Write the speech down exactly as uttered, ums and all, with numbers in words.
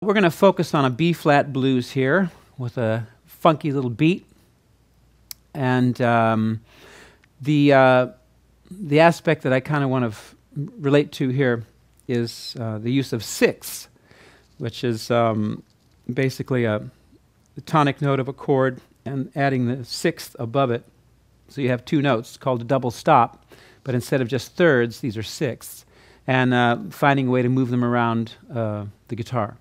We're going to focus on a B-flat blues here with a funky little beat, and um, the uh, the aspect that I kind of want to relate to here is uh, the use of sixths, which is um, basically a the tonic note of a chord and adding the sixth above it. So you have two notes called a double stop, but instead of just thirds, these are sixths, and uh, finding a way to move them around uh, the guitar.